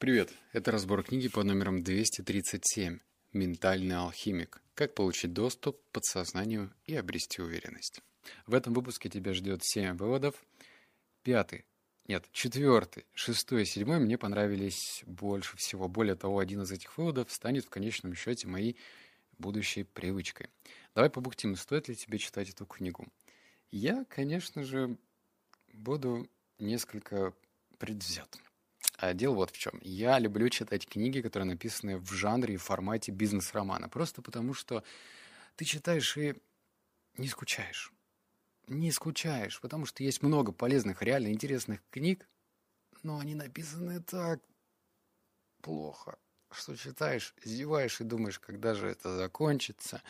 Привет! Это разбор книги под номером 237 «Ментальный алхимик. Как получить доступ к подсознанию и обрести уверенность». В этом выпуске тебя ждет 7 выводов. 4, 6 и 7 мне понравились больше всего. Более того, один из этих выводов станет в конечном счете моей будущей привычкой. Давай побухтим, стоит ли тебе читать эту книгу. Я, конечно же, буду несколько предвзят. А дело вот в чем. Я люблю читать книги, которые написаны в жанре и формате бизнес-романа. Просто потому, что ты читаешь и не скучаешь. Не скучаешь, потому что есть много полезных, реально интересных книг, но они написаны так плохо, что читаешь, издеваешь и думаешь, когда же это закончится,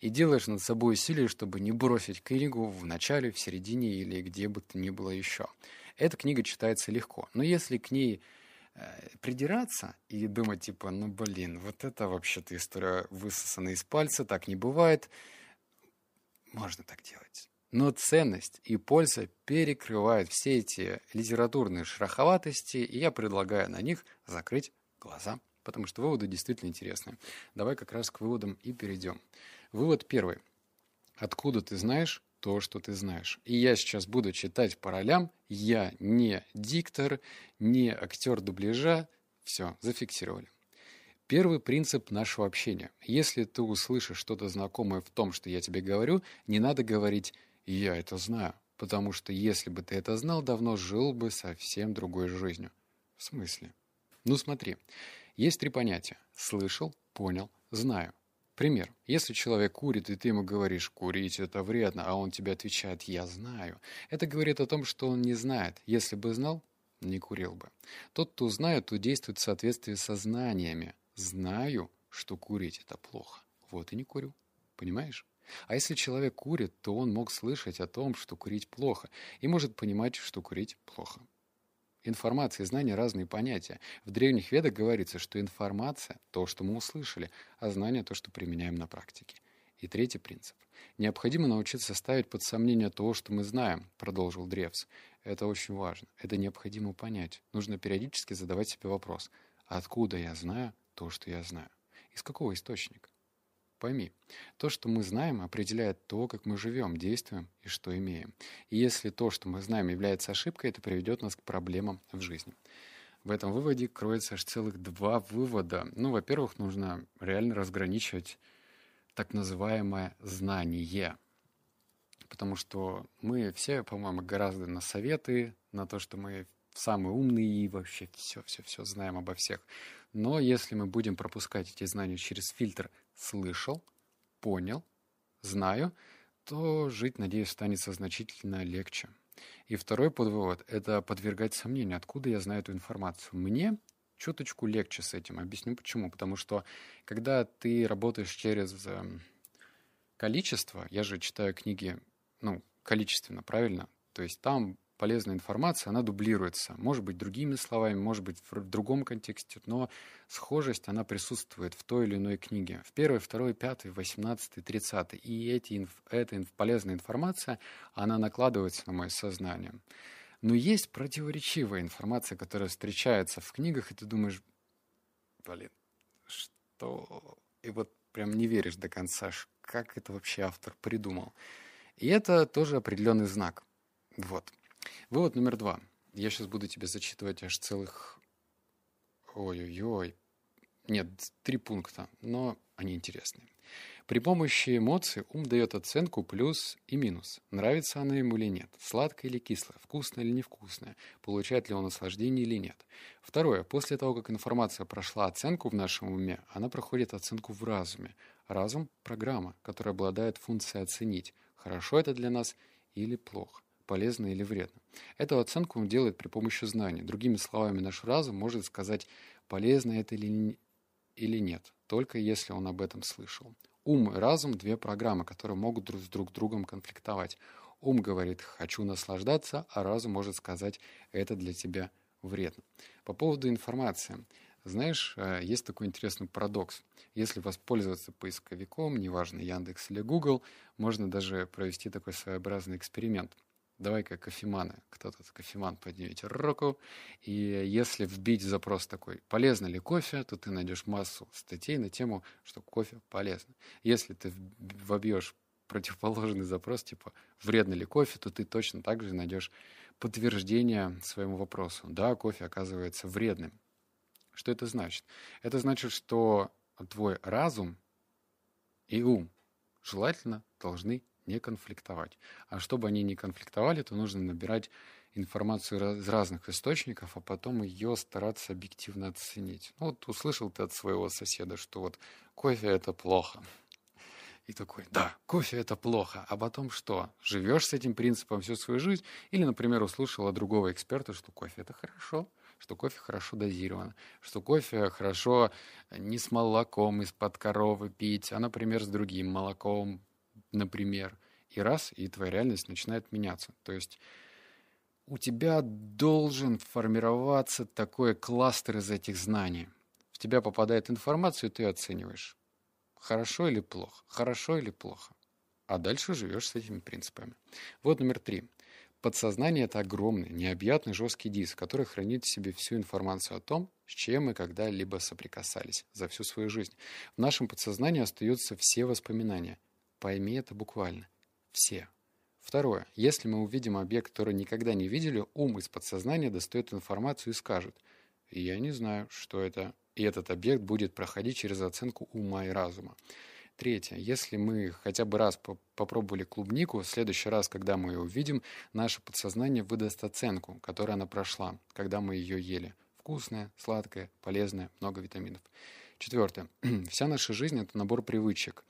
и делаешь над собой усилия, чтобы не бросить книгу в начале, в середине или где бы то ни было еще. Эта книга читается легко, но если к ней придираться и думать, типа, ну блин, вот это вообще-то история высосана из пальца, так не бывает, можно так делать. Но ценность и польза перекрывают все эти литературные шероховатости, и я предлагаю на них закрыть глаза, потому что выводы действительно интересны. Давай как раз к выводам и перейдем. Вывод первый. Откуда ты знаешь то, что ты знаешь? И я сейчас буду читать по ролям. Я не диктор, не актер дубляжа. Все, зафиксировали. Первый принцип нашего общения. Если ты услышишь что-то знакомое в том, что я тебе говорю, не надо говорить «я это знаю», потому что если бы ты это знал, давно жил бы совсем другой жизнью. В смысле? Ну смотри. Есть три понятия: слышал, понял, знаю. Пример. Если человек курит, и ты ему говоришь «курить это вредно», а он тебе отвечает «я знаю», это говорит о том, что он не знает. Если бы знал, не курил бы. Тот, кто знает, то действует в соответствии со знаниями. Знаю, что курить это плохо. Вот и не курю. Понимаешь? А если человек курит, то он мог слышать о том, что курить плохо, и может понимать, что курить плохо. Информация и знание – разные понятия. В древних ведах говорится, что информация – то, что мы услышали, а знание – то, что применяем на практике. И третий принцип. Необходимо научиться ставить под сомнение то, что мы знаем, продолжил Древс. Это очень важно. Это необходимо понять. Нужно периодически задавать себе вопрос: откуда я знаю то, что я знаю? Из какого источника? Пойми, то, что мы знаем, определяет то, как мы живем, действуем и что имеем. И если то, что мы знаем, является ошибкой, это приведет нас к проблемам в жизни. В этом выводе кроется аж целых два вывода. Ну, во-первых, нужно реально разграничивать так называемое знание. Потому что мы все, по-моему, гораздо на советы, на то, что мы самые умные и вообще все знаем обо всех. Но если мы будем пропускать эти знания через фильтр «слышал», «понял», «знаю», то жить, надеюсь, станет значительно легче. И второй подвывод – это подвергать сомнению, откуда я знаю эту информацию. Мне чуточку легче с этим. Объясню почему. Потому что когда ты работаешь через количество, я же читаю книги, количественно, правильно? То есть там полезная информация, она дублируется. Может быть, другими словами, может быть, в другом контексте, но схожесть, она присутствует в той или иной книге. В 1, 2, 5, 18, 30. И эта полезная информация, она накладывается на мое сознание. Но есть противоречивая информация, которая встречается в книгах, и ты думаешь, блин, что? И вот прям не веришь до конца, как это вообще автор придумал. И это тоже определенный знак. Вот. Вывод номер два. Я сейчас буду тебе зачитывать аж целых... три пункта, но они интересные. При помощи эмоций ум дает оценку плюс и минус. Нравится она ему или нет, сладкое или кислое, вкусное или невкусное, получает ли он наслаждение или нет. Второе. После того, как информация прошла оценку в нашем уме, она проходит оценку в разуме. Разум – программа, которая обладает функцией оценить, хорошо это для нас или плохо, полезно или вредно. Эту оценку он делает при помощи знаний. Другими словами, наш разум может сказать, полезно это или нет, только если он об этом слышал. Ум и разум – две программы, которые могут друг с другом конфликтовать. Ум говорит «хочу наслаждаться», а разум может сказать «это для тебя вредно». По поводу информации. Знаешь, есть такой интересный парадокс. Если воспользоваться поисковиком, неважно, Яндекс или Google, можно даже провести такой своеобразный эксперимент. Давай-ка кофеманы. Кто-то кофеман, поднимите руку. И если вбить запрос такой, полезно ли кофе, то ты найдешь массу статей на тему, что кофе полезно. Если ты вобьешь противоположный запрос, типа вредно ли кофе, то ты точно так же найдешь подтверждение своему вопросу. Да, кофе оказывается вредным. Что это значит? Это значит, что твой разум и ум желательно должны не конфликтовать. А чтобы они не конфликтовали, то нужно набирать информацию из разных источников, а потом ее стараться объективно оценить. Ну, вот услышал ты от своего соседа, что вот кофе — это плохо. И такой, да, кофе — это плохо. А потом что? Живешь с этим принципом всю свою жизнь? Или, например, услышал от другого эксперта, что кофе — это хорошо, что кофе хорошо дозировано, что кофе хорошо не с молоком из-под коровы пить, а, например, с другим молоком, например, и раз, и твоя реальность начинает меняться. То есть у тебя должен формироваться такой кластер из этих знаний. В тебя попадает информация, и ты оцениваешь, хорошо или плохо, хорошо или плохо. А дальше живешь с этими принципами. Вот номер 3. Подсознание — это огромный, необъятный жесткий диск, который хранит в себе всю информацию о том, с чем мы когда-либо соприкасались за всю свою жизнь. В нашем подсознании остаются все воспоминания. Пойми это буквально. Все. Второе. Если мы увидим объект, который никогда не видели, ум из подсознания достает информацию и скажет: «Я не знаю, что это». И этот объект будет проходить через оценку ума и разума. Третье. Если мы хотя бы раз попробовали клубнику, в следующий раз, когда мы ее увидим, наше подсознание выдаст оценку, которую она прошла, когда мы ее ели. Вкусное, сладкое, полезное, много витаминов. Четвертое. Вся наша жизнь — это набор привычек.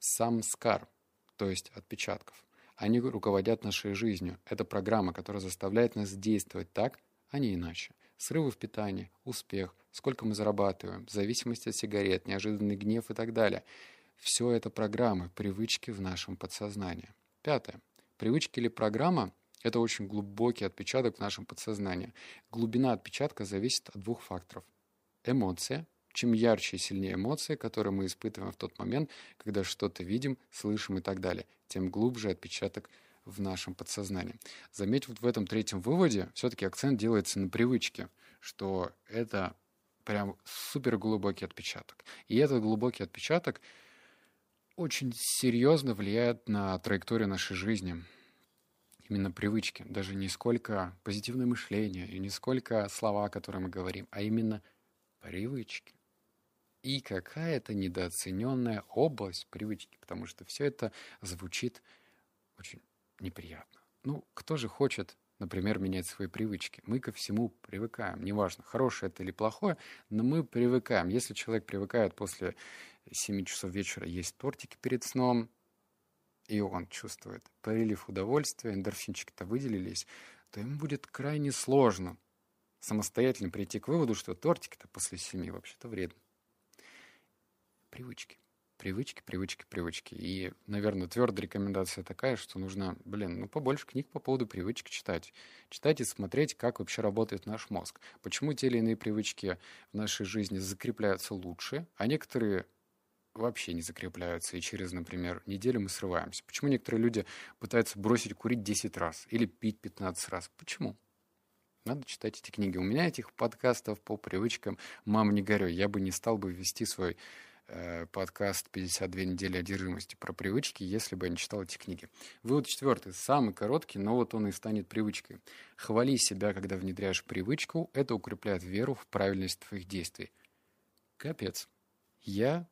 Самскар, то есть отпечатков. Они руководят нашей жизнью. Это программа, которая заставляет нас действовать так, а не иначе. Срывы в питании, успех, сколько мы зарабатываем, зависимость от сигарет, неожиданный гнев и так далее — все это программы, привычки в нашем подсознании. Пятое. Привычки или программа — это очень глубокий отпечаток в нашем подсознании. Глубина отпечатка зависит от двух факторов. Эмоция. Чем ярче и сильнее эмоции, которые мы испытываем в тот момент, когда что-то видим, слышим и так далее, тем глубже отпечаток в нашем подсознании. Заметь, вот в этом третьем выводе все-таки акцент делается на привычке, что это прям суперглубокий отпечаток. И этот глубокий отпечаток очень серьезно влияет на траекторию нашей жизни. Именно привычки. Даже не сколько позитивное мышление и не сколько слова, которые мы говорим, а именно привычки. И какая-то недооцененная область привычки, потому что все это звучит очень неприятно. Ну, кто же хочет, например, менять свои привычки? Мы ко всему привыкаем. Неважно, хорошее это или плохое, но мы привыкаем. Если человек привыкает после 7 часов вечера есть тортики перед сном, и он чувствует прилив удовольствия, эндорфинчики-то выделились, то ему будет крайне сложно самостоятельно прийти к выводу, что тортики-то после 7 вообще-то вредны. Привычки. Привычки, привычки, привычки. И, наверное, твердая рекомендация такая, что нужно, побольше книг по поводу привычек читать. Читать и смотреть, как вообще работает наш мозг. Почему те или иные привычки в нашей жизни закрепляются лучше, а некоторые вообще не закрепляются, и через, например, неделю мы срываемся. Почему некоторые люди пытаются бросить курить 10 раз или пить 15 раз? Почему? Надо читать эти книги. У меня этих подкастов по привычкам «Мам, не горюй». Я бы не стал бы вести свой подкаст «52 недели одержимости» про привычки, если бы я не читал эти книги. Вывод 4. Самый короткий, но вот он и станет привычкой. Хвали себя, когда внедряешь привычку. Это укрепляет веру в правильность твоих действий. Капец. Я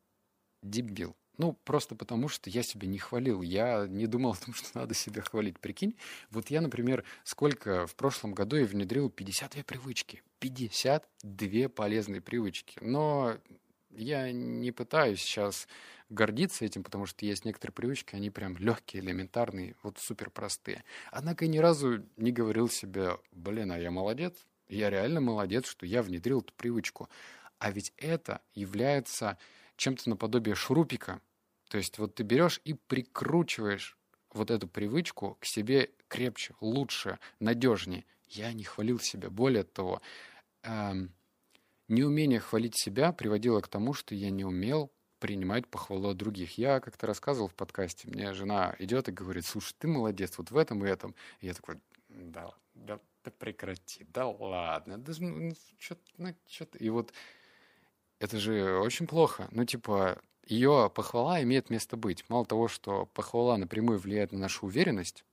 дебил. Ну, просто потому, что я себя не хвалил. Я не думал о том, что надо себя хвалить. Прикинь, вот я, например, сколько в прошлом году я внедрил 52 привычки. 52 полезные привычки. Но я не пытаюсь сейчас гордиться этим, потому что есть некоторые привычки, они прям легкие, элементарные, вот супер простые. Однако я ни разу не говорил себе, а я молодец, я реально молодец, что я внедрил эту привычку. А ведь это является чем-то наподобие шурупика. То есть вот ты берешь и прикручиваешь вот эту привычку к себе крепче, лучше, надежнее. Я не хвалил себя. Более того, неумение хвалить себя приводило к тому, что я не умел принимать похвалу от других. Я как-то рассказывал в подкасте, мне жена идет и говорит: слушай, ты молодец вот в этом и этом. И я такой: да прекрати, да ладно, да что-то. И вот это же очень плохо. Ну, типа, ее похвала имеет место быть. Мало того, что похвала напрямую влияет на нашу уверенность,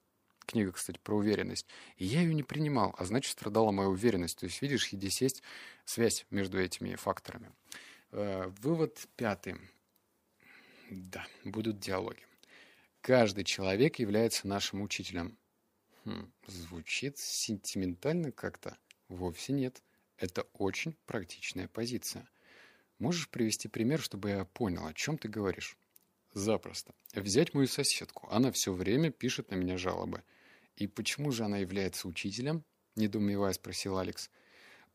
книга, кстати, про уверенность, и я ее не принимал, а значит, страдала моя уверенность. То есть, видишь, здесь есть связь между этими факторами. Вывод 5. Да, будут диалоги. Каждый человек является нашим учителем. Звучит сентиментально как-то? Вовсе нет. Это очень практичная позиция. Можешь привести пример, чтобы я понял, о чем ты говоришь? Запросто. Взять мою соседку. Она все время пишет на меня жалобы. И почему же она является учителем? Недоумевая спросил Алекс.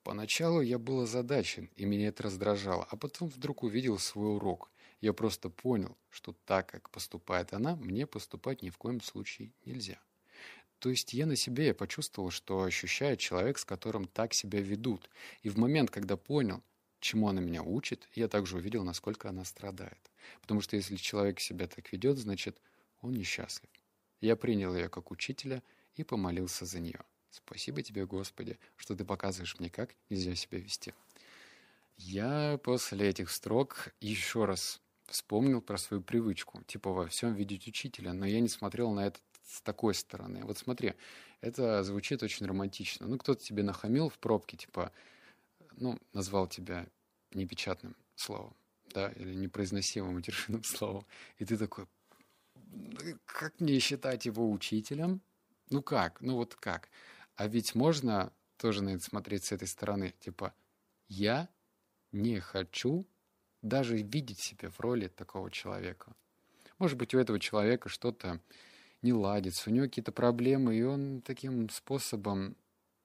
Поначалу я был озадачен, и меня это раздражало, а потом вдруг увидел свой урок. Я просто понял, что так, как поступает она, мне поступать ни в коем случае нельзя. То есть я на себе почувствовал, что ощущает человек, с которым так себя ведут. И в момент, когда понял, чему она меня учит, я также увидел, насколько она страдает. Потому что если человек себя так ведет, значит, он несчастлив. Я принял ее как учителя и помолился за нее. Спасибо тебе, Господи, что ты показываешь мне, как нельзя себя вести. Я после этих строк еще раз вспомнил про свою привычку, типа во всем видеть учителя, но я не смотрел на это с такой стороны. Вот смотри, это звучит очень романтично. Ну, кто-то тебе нахамил в пробке, типа, назвал тебя непечатным словом, да, или непроизносимым матершинным словом, и ты такой: как мне считать его учителем? Как? А ведь можно тоже на это смотреть с этой стороны. Типа, я не хочу даже видеть себя в роли такого человека. Может быть, у этого человека что-то не ладится, у него какие-то проблемы, и он таким способом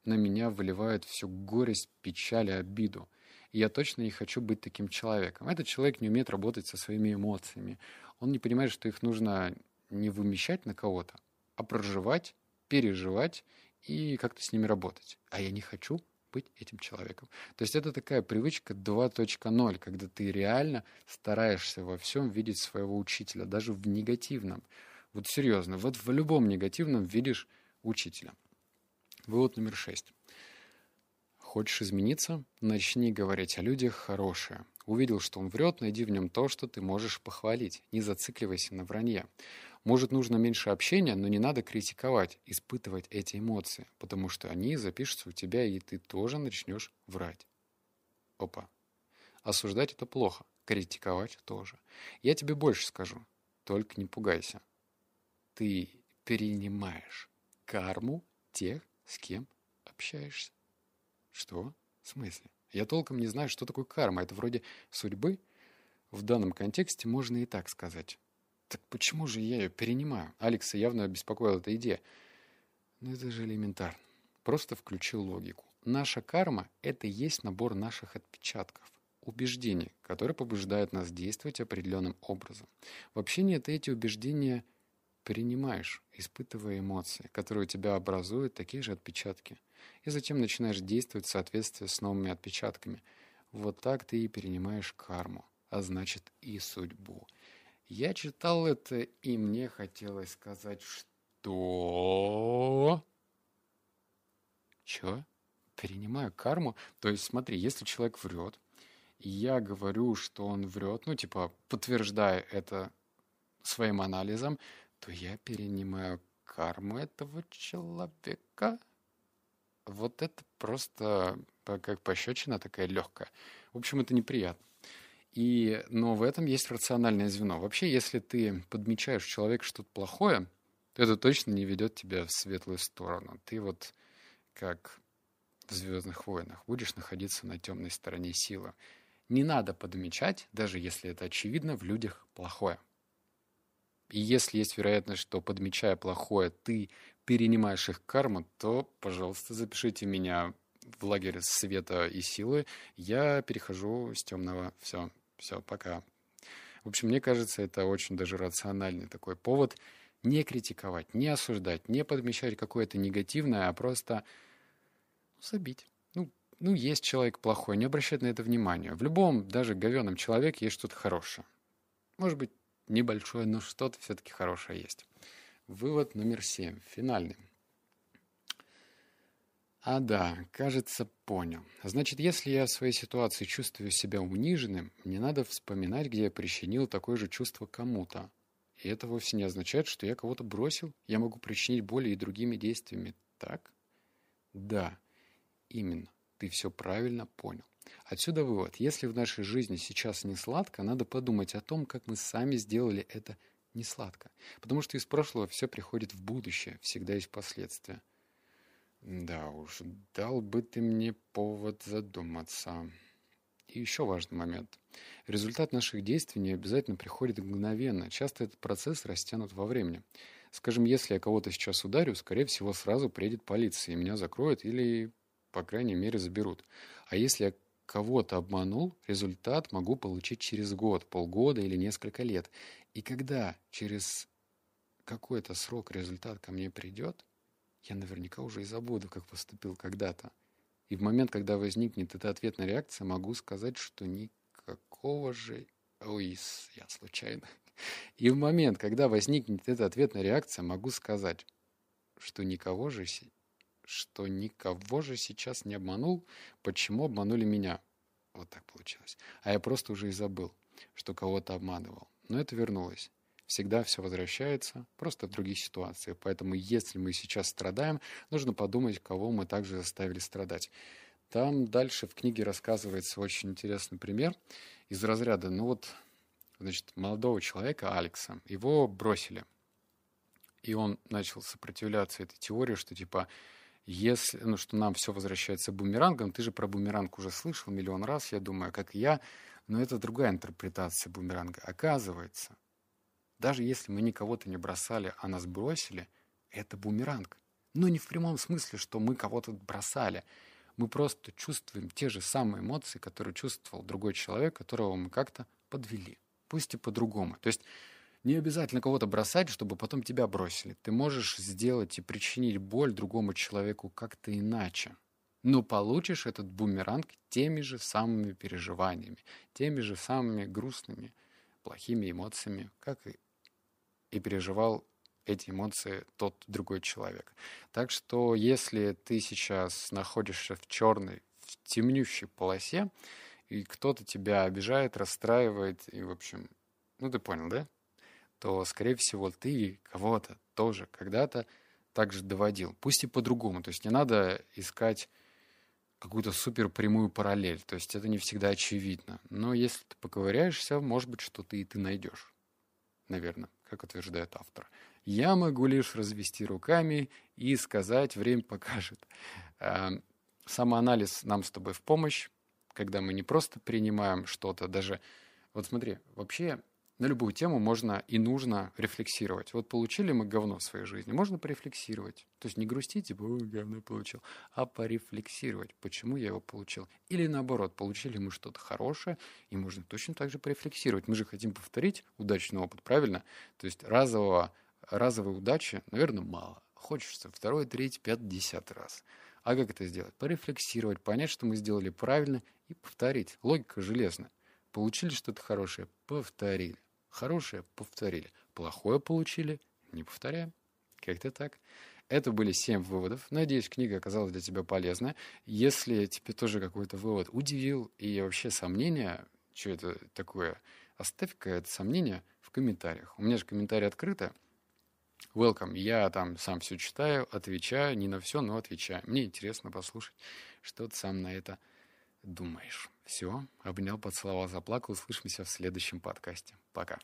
на меня выливает всю горесть, печаль и обиду. И я точно не хочу быть таким человеком. Этот человек не умеет работать со своими эмоциями. Он не понимает, что их нужно не вымещать на кого-то, а проживать, переживать и как-то с ними работать. А я не хочу быть этим человеком. То есть это такая привычка 2.0, когда ты реально стараешься во всем видеть своего учителя, даже в негативном. Вот серьезно, вот в любом негативном видишь учителя. Вывод номер 6. Хочешь измениться? Начни говорить о людях хорошее. Увидел, что он врет, найди в нем то, что ты можешь похвалить. Не зацикливайся на вранье. Может, нужно меньше общения, но не надо критиковать, испытывать эти эмоции, потому что они запишутся у тебя, и ты тоже начнешь врать. Опа. Осуждать — это плохо, критиковать — тоже. Я тебе больше скажу, только не пугайся. Ты перенимаешь карму тех, с кем общаешься. Что? В смысле? Я толком не знаю, что такое карма. Это вроде судьбы. В данном контексте можно и так сказать. Так почему же я ее перенимаю? Алекса явно обеспокоила эта идея. Это же элементарно. Просто включи логику. Наша карма — это и есть набор наших отпечатков, убеждений, которые побуждают нас действовать определенным образом. В общении ты эти убеждения принимаешь, испытывая эмоции, которые у тебя образуют такие же отпечатки. И затем начинаешь действовать в соответствии с новыми отпечатками. Вот так ты и перенимаешь карму, а значит и судьбу. Я читал это, и мне хотелось сказать, что... Чё? Перенимаю карму? То есть смотри, если человек врет, и я говорю, что он врет, подтверждаю это своим анализом, то я перенимаю карму этого человека. Вот это просто как пощечина такая легкая. В общем, это неприятно. Но в этом есть рациональное звено. Вообще, если ты подмечаешь в человеке что-то плохое, то это точно не ведет тебя в светлую сторону. Ты вот как в «Звездных войнах» будешь находиться на темной стороне силы. Не надо подмечать, даже если это очевидно, в людях плохое. И если есть вероятность, что, подмечая плохое, ты перенимаешь их карму, то, пожалуйста, запишите меня в лагерь света и силы. Я перехожу с темного. Все, пока. В общем, мне кажется, это очень даже рациональный такой повод не критиковать, не осуждать, не подмечать какое-то негативное, а просто забить. Есть человек плохой, не обращать на это внимания. В любом, даже говёном человеке есть что-то хорошее. Может быть, небольшое, но что-то все-таки хорошее есть. Вывод номер 7, финальный. А да, кажется, понял. Значит, если я в своей ситуации чувствую себя униженным, мне надо вспоминать, где я причинил такое же чувство кому-то. И это вовсе не означает, что я кого-то бросил. Я могу причинить боль и другими действиями, так? Да, именно. Ты все правильно понял. Отсюда вывод. Если в нашей жизни сейчас не сладко, надо подумать о том, как мы сами сделали это не сладко. Потому что из прошлого все приходит в будущее, всегда есть последствия. Да уж, дал бы ты мне повод задуматься. И еще важный момент. Результат наших действий не обязательно приходит мгновенно. Часто этот процесс растянут во времени. Скажем, если я кого-то сейчас ударю, скорее всего, сразу приедет полиция, и меня закроют или, по крайней мере, заберут. А если я кого-то обманул, результат могу получить через год, полгода или несколько лет. И когда через какой-то срок результат ко мне придет, я наверняка уже и забуду, как поступил когда-то. И в момент, когда возникнет эта ответная реакция, могу сказать, что никакого же... Ой, я случайно. И в момент, когда возникнет эта ответная реакция, могу сказать, что никого же сейчас не обманул, почему обманули меня. Вот так получилось. А я просто уже и забыл, что кого-то обманывал. Но это вернулось. Всегда все возвращается, просто в других ситуациях. Поэтому, если мы сейчас страдаем, нужно подумать, кого мы также заставили страдать. Там дальше в книге рассказывается очень интересный пример из разряда, молодого человека Алекса. Его бросили. И он начал сопротивляться этой теории, что что нам все возвращается бумерангом. Ты же про бумеранг уже слышал миллион раз, я думаю, как и я. Но это другая интерпретация бумеранга. Оказывается, даже если мы никого-то не бросали, а нас бросили, это бумеранг. Но не в прямом смысле, что мы кого-то бросали. Мы просто чувствуем те же самые эмоции, которые чувствовал другой человек, которого мы как-то подвели. Пусть и по-другому. То есть не обязательно кого-то бросать, чтобы потом тебя бросили. Ты можешь сделать и причинить боль другому человеку как-то иначе. Но получишь этот бумеранг теми же самыми переживаниями, теми же самыми грустными, плохими эмоциями, как и переживал эти эмоции тот другой человек. Так что если ты сейчас находишься в черной, в темнющей полосе, и кто-то тебя обижает, расстраивает, и, в общем, ты понял, да? То, скорее всего, ты кого-то тоже когда-то так же доводил. Пусть и по-другому. То есть не надо искать какую-то супер прямую параллель. То есть это не всегда очевидно. Но если ты поковыряешься, может быть, что-то и ты найдешь. Наверное, как утверждает автор. Я могу лишь развести руками и сказать, время покажет. Самоанализ нам с тобой в помощь, когда мы не просто принимаем что-то, даже... Вот смотри, вообще на любую тему можно и нужно рефлексировать. Вот получили мы говно в своей жизни, можно порефлексировать. То есть не грустить, типа, ой, говно получил, а порефлексировать, почему я его получил. Или наоборот, получили мы что-то хорошее, и можно точно так же порефлексировать. Мы же хотим повторить удачный опыт, правильно? То есть разовой удачи, наверное, мало. Хочется второй, третий, пятый, 10 раз. А как это сделать? Порефлексировать, понять, что мы сделали правильно, и повторить. Логика железная. Получили что-то хорошее, повторили. Хорошее повторили. Плохое получили, не повторяем. Как-то так. Это были 7 выводов. Надеюсь, книга оказалась для тебя полезной. Если тебе тоже какой-то вывод удивил и вообще сомнения, что это такое, оставь-ка это сомнение в комментариях. У меня же комментарии открыты. Welcome. Я там сам все читаю, отвечаю. Не на все, но отвечаю. Мне интересно послушать, что ты сам на это думаешь. Все. Обнял, поцеловал, заплакал. Услышимся в следующем подкасте. Пока.